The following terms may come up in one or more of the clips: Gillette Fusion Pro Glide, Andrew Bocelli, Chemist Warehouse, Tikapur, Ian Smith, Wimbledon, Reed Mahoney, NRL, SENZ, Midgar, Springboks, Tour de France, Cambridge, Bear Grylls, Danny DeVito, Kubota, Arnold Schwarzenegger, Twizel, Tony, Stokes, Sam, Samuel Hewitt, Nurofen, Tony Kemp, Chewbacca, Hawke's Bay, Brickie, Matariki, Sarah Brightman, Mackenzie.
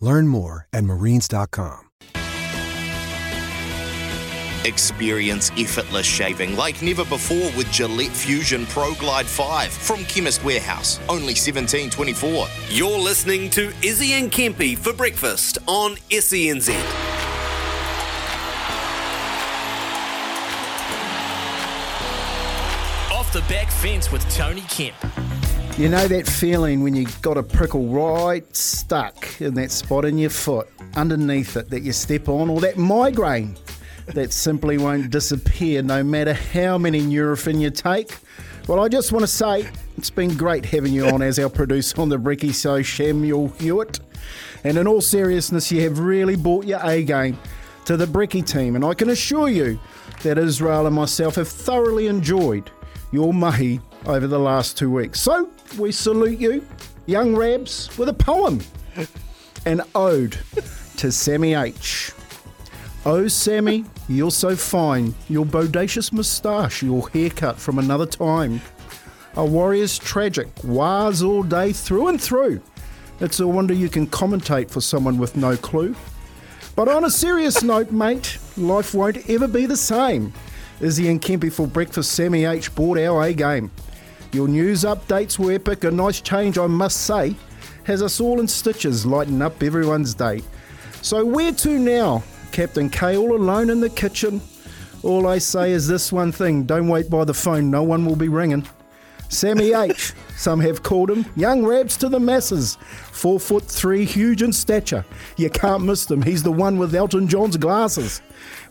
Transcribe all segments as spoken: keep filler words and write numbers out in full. Learn more at marines dot com. Experience effortless shaving like never before with Gillette Fusion Pro Glide five from Chemist Warehouse. Only seventeen dollars and twenty-four cents. You're listening to Izzy and Kempy for breakfast on S E N Z. Off the back fence with Tony Kemp. You know that feeling when you got a prickle right stuck in that spot in your foot, underneath it, that you step on, or that migraine that simply won't disappear no matter how many Nurofen you take? Well, I just want to say it's been great having you on as our producer on the Brickie Show, Samuel Hewitt. And in all seriousness, you have really brought your A game to the Brickie team. And I can assure you that Israel and myself have thoroughly enjoyed your mahi over the last two weeks. So we salute you, young Rabs, with a poem, an ode to Sammy H. Oh, Sammy, you're so fine, your bodacious moustache, your haircut from another time. A warrior's tragic, wise all day through and through. It's a wonder you can commentate for someone with no clue. But on a serious note, mate, life won't ever be the same. Izzy and Kempy for breakfast, Sammy H bought our A game. Your news updates were epic, a nice change I must say, has us all in stitches, lighting up everyone's day. So where to now, Captain K all alone in the kitchen? All I say is this one thing, don't wait by the phone, no one will be ringing. Sammy H, some have called him, young Rabs to the masses, four foot three, huge in stature. You can't miss him, he's the one with Elton John's glasses.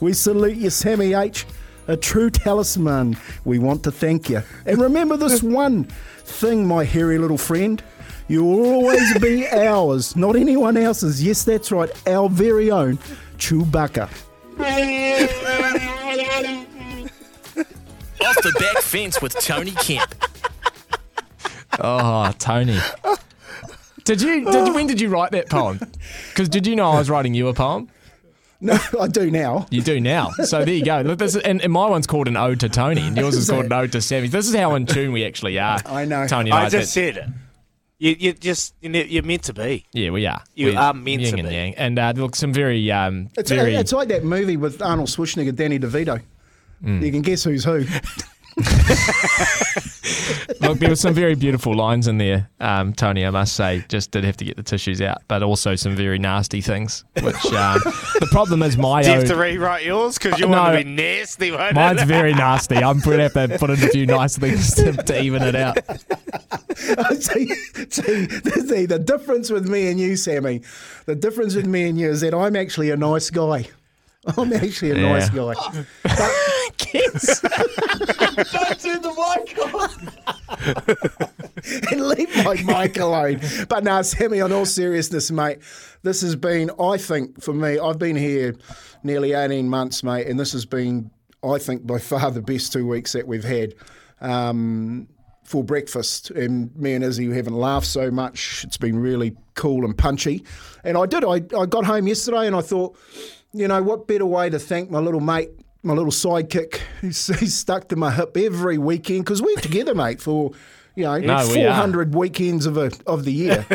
We salute you, Sammy H, a true talisman. We want to thank you. And remember this one thing, my hairy little friend. You will always be ours, not anyone else's. Yes, that's right, our very own Chewbacca. Off the back fence with Tony Kemp. Oh, Tony. Did you? Did, when did you write that poem? Because did you know I was writing you a poem? No, I do now. You do now. So there you go. Look, this is, and, and my one's called an ode to Tony, and yours is called an ode to Sammy. This is how in tune we actually are. I know. Tony, I, I just that. said it. You, you just you're meant to be. Yeah, we are. You We're are meant to and be. Yang. And uh, look, some very, um, it's, very. It's like that movie with Arnold Schwarzenegger, Danny DeVito. Mm. You can guess who's who. Look, there were some very beautiful lines in there, um, Tony, I must say. Just did have to get the tissues out, but also some very nasty things, which um, the problem is my own... Do you have to rewrite yours? Because you no, want to be nasty, won't mine's it? Very nasty. I'm going to have to put in a few nice things to, to even it out. see, see, see, the difference with me and you, Sammy, the difference with me and you is that I'm actually a nice guy. I'm actually a yeah. nice guy. But, kids, don't do the mic on. And leave my mic alone. But no, Sammy, on all seriousness, mate, this has been, I think, for me, I've been here nearly eighteen months, mate, and this has been, I think, by far the best two weeks that we've had um, for breakfast. And me and Izzy haven't laughed so much. It's been really cool and punchy. And I did. I, I got home yesterday and I thought, you know, what better way to thank my little mate, my little sidekick, who's, who's stuck to my hip every weekend, because we're together, mate, for, you know, no, four hundred we weekends of a, of the year.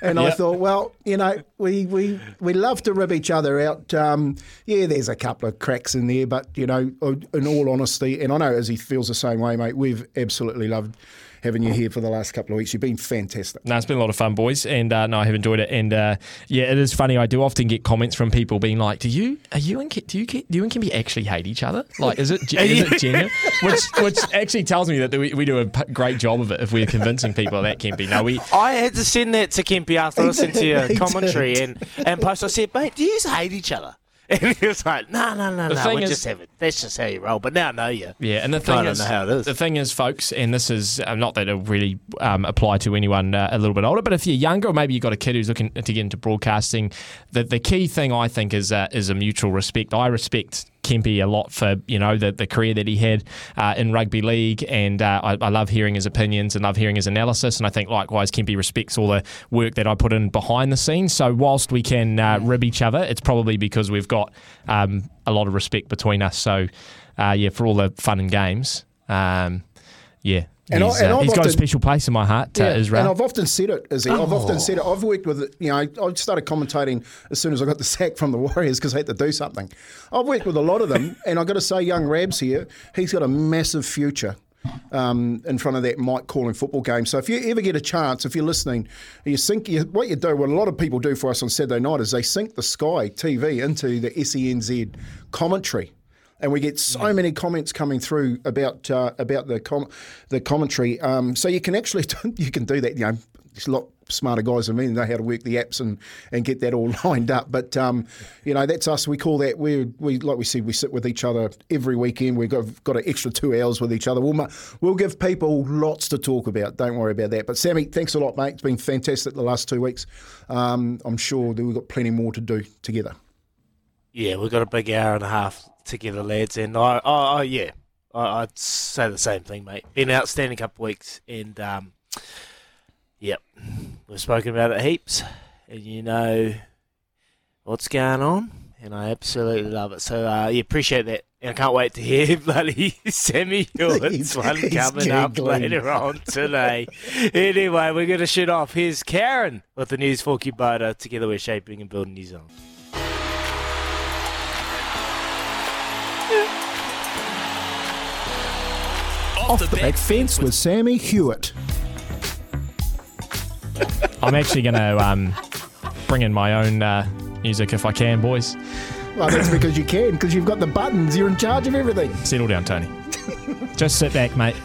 And yep. I thought, well, you know, we, we, we love to rib each other out. Um, yeah, there's a couple of cracks in there, but, you know, in all honesty, and I know Izzy feels the same way, mate, we've absolutely loved having you here for the last couple of weeks. You've been fantastic. No, it's been a lot of fun, boys, and uh, no, I have enjoyed it. And uh, yeah, it is funny. I do often get comments from people being like, "Do you, are you and do you do you and Kimby actually hate each other? Like, is it is it genuine?" Which which actually tells me that we, we do a great job of it if we're convincing people that Kimby. No, we. I had to send that to Kimby after listening to your commentary did. and and post. I said, "Mate, do you hate each other?" And he was like, no, no, no, no, we just have it. That's just how you roll. But now I know you. Yeah, and the thing I don't is, know how it is. The thing is, folks, and this is uh, not that it really um, apply to anyone uh, a little bit older, but if you're younger or maybe you've got a kid who's looking to get into broadcasting, the, the key thing I think is uh, is a mutual respect. I respect Kempe a lot for, you know, the, the career that he had uh, in rugby league, and uh, I, I love hearing his opinions and love hearing his analysis, and I think likewise Kempe respects all the work that I put in behind the scenes. So whilst we can uh, rib each other, it's probably because we've got um, a lot of respect between us. So uh, yeah, for all the fun and games, um, yeah. And he's, I, and uh, he's often, got a special place in my heart, yeah, uh, Israel. And I've often said it, Izzy. Oh. I've often said it. I've worked with, you know, I, I started commentating as soon as I got the sack from the Warriors because I had to do something. I've worked with a lot of them, and I've got to say, young Rabs here, he's got a massive future um, in front of that mic calling football game. So if you ever get a chance, if you're listening, you sink, you, what you do, what a lot of people do for us on Saturday night is they sink the Sky T V into the S E N Z commentary. And we get so many comments coming through about uh, about the com- the commentary. Um, so you can actually do, you can do that. You know, there's a lot smarter guys than me and know how to work the apps and, and get that all lined up. But um, you know, that's us. We call that we we like we said we sit with each other every weekend. We've got got an extra two hours with each other. We'll we'll give people lots to talk about. Don't worry about that. But Sammy, thanks a lot, mate. It's been fantastic the last two weeks. Um, I'm sure that we've got plenty more to do together. Yeah, we've got a big hour and a half together, lads, and I, I, I yeah, I, I'd say the same thing, mate. Been an outstanding couple of weeks, and um, yep, we've spoken about it heaps, and you know what's going on, and I absolutely love it. So, uh, yeah, appreciate that, and I can't wait to hear bloody Sammy Hewitt's one coming up later on today. Anyway, we're going to shoot off. Here's Karen with the news for Kubota. Together we're shaping and building New Zealand. Off the, the back fence with Sammy Hewitt. I'm actually going to um, bring in my own uh, music if I can, boys. Well, that's because you can, because you've got the buttons. You're in charge of everything. Settle down, Tony. Just sit back, mate.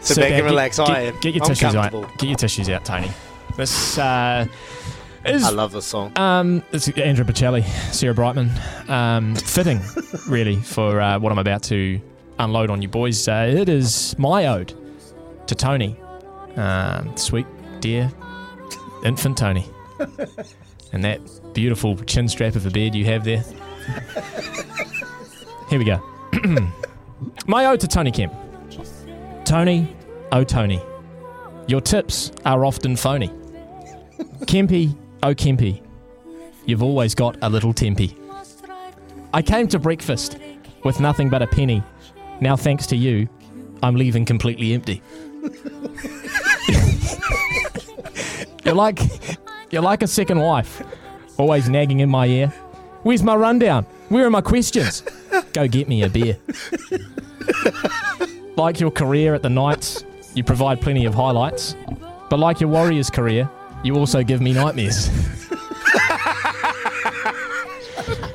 Sit, sit back, back and relax. Get, I am. Get your I'm tissues out. Get your tissues out, Tony. This uh, is. I love this song. Um, it's Andrew Bocelli, Sarah Brightman. Um, fitting, really, for uh, what I'm about to unload on you boys. Uh, it is my ode to Tony, um, sweet dear infant Tony, and that beautiful chin strap of a beard you have there. Here we go. My ode to Tony Kemp. Tony, oh Tony, your tips are often phony. Kempy, oh Kempy, you've always got a little tempy. I came to breakfast with nothing but a penny. Now, thanks to you, I'm leaving completely empty. You're like you're like a second wife, always nagging in my ear. Where's my rundown? Where are my questions? Go get me a beer. Like your career at the Knights, you provide plenty of highlights. But like your Warriors career, you also give me nightmares.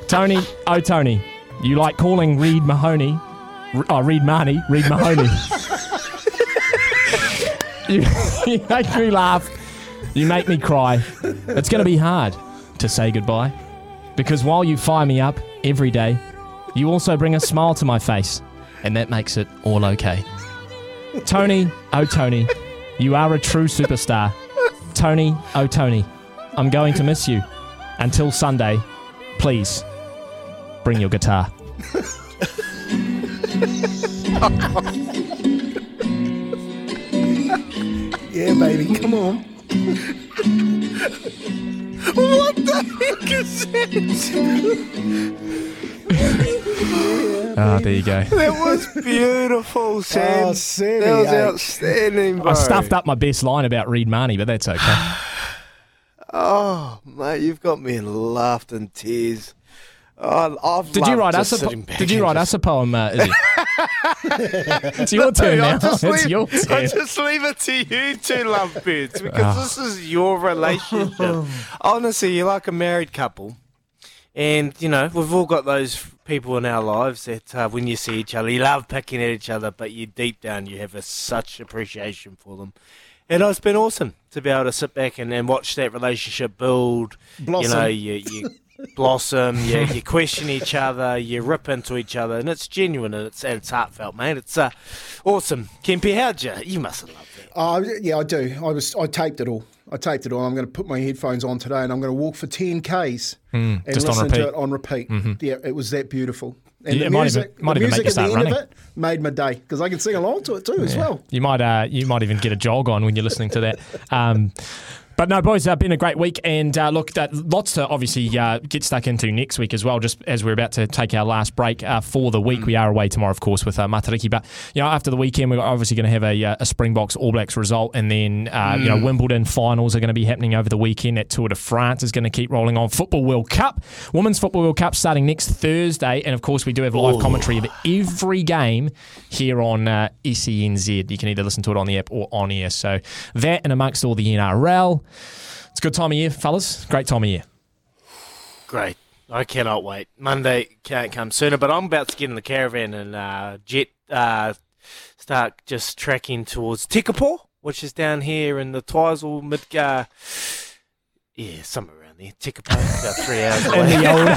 Tony, oh Tony, you like calling Reed Mahoney... Oh, Reed Mahoney, Reed Mahoney. you, you make me laugh. You make me cry. It's going to be hard to say goodbye. Because while you fire me up every day, you also bring a smile to my face. And that makes it all okay. Tony, oh Tony, you are a true superstar. Tony, oh Tony, I'm going to miss you. Until Sunday, please bring your guitar. Yeah, baby, come on. What the heck is this? Ah, yeah, oh, there you go. That was beautiful, Sam. Oh, Sammy, that was outstanding, bro. I stuffed up my best line about Reed Marnie, but that's okay. Oh, mate, you've got me in laughter and tears. Oh, I've did you write us a po- Did you write just... us a poem, uh, Izzy? It's your no, turn now. It's leave, your turn. I just leave it to you two lovebirds because oh. this is your relationship. Honestly, you're like a married couple. And, you know, we've all got those people in our lives that uh, when you see each other, you love picking at each other, but you deep down, you have a, such appreciation for them. And it's been awesome to be able to sit back and, and watch that relationship build. Blossom. You know, you, you blossom, you, you question each other, you rip into each other, and it's genuine and it's, and it's heartfelt, mate. It's uh, awesome. Kempi, how'd you? You must have loved it. Uh, yeah, I do. I was. I taped it all. I taped it all. I'm going to put my headphones on today and I'm going to walk for ten Ks mm, and listen to it on repeat. Mm-hmm. Yeah, it was that beautiful. And yeah, the music, might even, might the music at the running. End of it made my day because I can sing along to it too yeah. as well. You might uh, you might even get a jog on when you're listening to that. Um, but no, boys, it's been a great week. And uh, look, that, lots to obviously uh, get stuck into next week as well, just as we're about to take our last break uh, for the week. Mm. We are away tomorrow, of course, with uh, Matariki. But, you know, after the weekend, we're obviously going to have a, a Springboks All Blacks result. And then, uh, mm. you know, Wimbledon finals are going to be happening over the weekend. That Tour de France is going to keep rolling on. Football World Cup, Women's Football World Cup starting next Thursday. And, of course, we do have live Ooh. commentary of every game here on uh, S E N Z. You can either listen to it on the app or on air. So that and amongst all the N R L. It's a good time of year, fellas. Great time of year. Great. I cannot wait. Monday can't come sooner, but I'm about to get in the caravan and uh, jet uh, start just trekking towards Tikapur, which is down here in the Twizel, Midgar. Yeah, somewhere around there. Tikapur, about three hours away. In the old,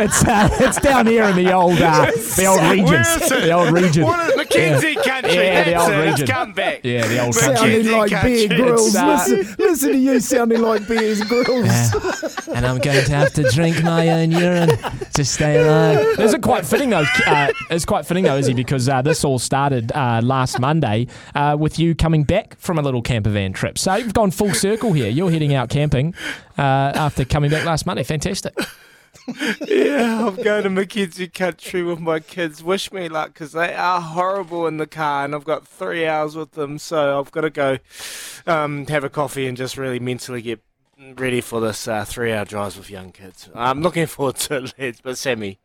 it's, it's, uh, it's down here in the old uh, the old regions. The old region. What is Mackenzie yeah. country? Yeah, the old region. It's come back. Yeah, the old sounding country. Sounding like Bear Grylls. Uh, listen, listen to you sounding like Bear Grylls. Yeah. And I'm going to have to drink my own urine to stay alive. This is quite fitting though. Uh, it's quite fitting though, Izzy, because uh, this all started uh, last Monday uh, with you coming back from a little camper van trip. So you've gone full circle here. You're heading out camping uh, after coming back last Monday. Fantastic. Yeah, I'm going to Mackenzie country with my kids. Wish me luck because they are horrible in the car and I've got three hours with them. So I've got to go um, have a coffee and just really mentally get ready for this uh, three-hour drive with young kids. I'm looking forward to it, lads. But Sammy,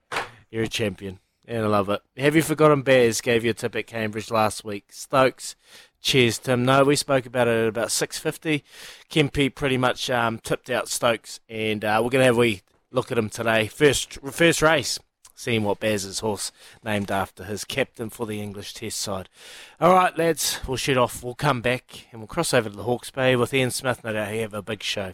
you're a champion and I love it. Have you forgotten Bears gave you a tip at Cambridge last week? Stokes. Cheers, Tim. No, we spoke about it at about six fifty. Kempi pretty much um, tipped out Stokes, and uh, we're going to have a wee look at him today. First first race, seeing what Baz's horse named after his captain for the English Test side. All right, lads, we'll shoot off. We'll come back, and we'll cross over to the Hawke's Bay with Ian Smith. No doubt he'll have a big show.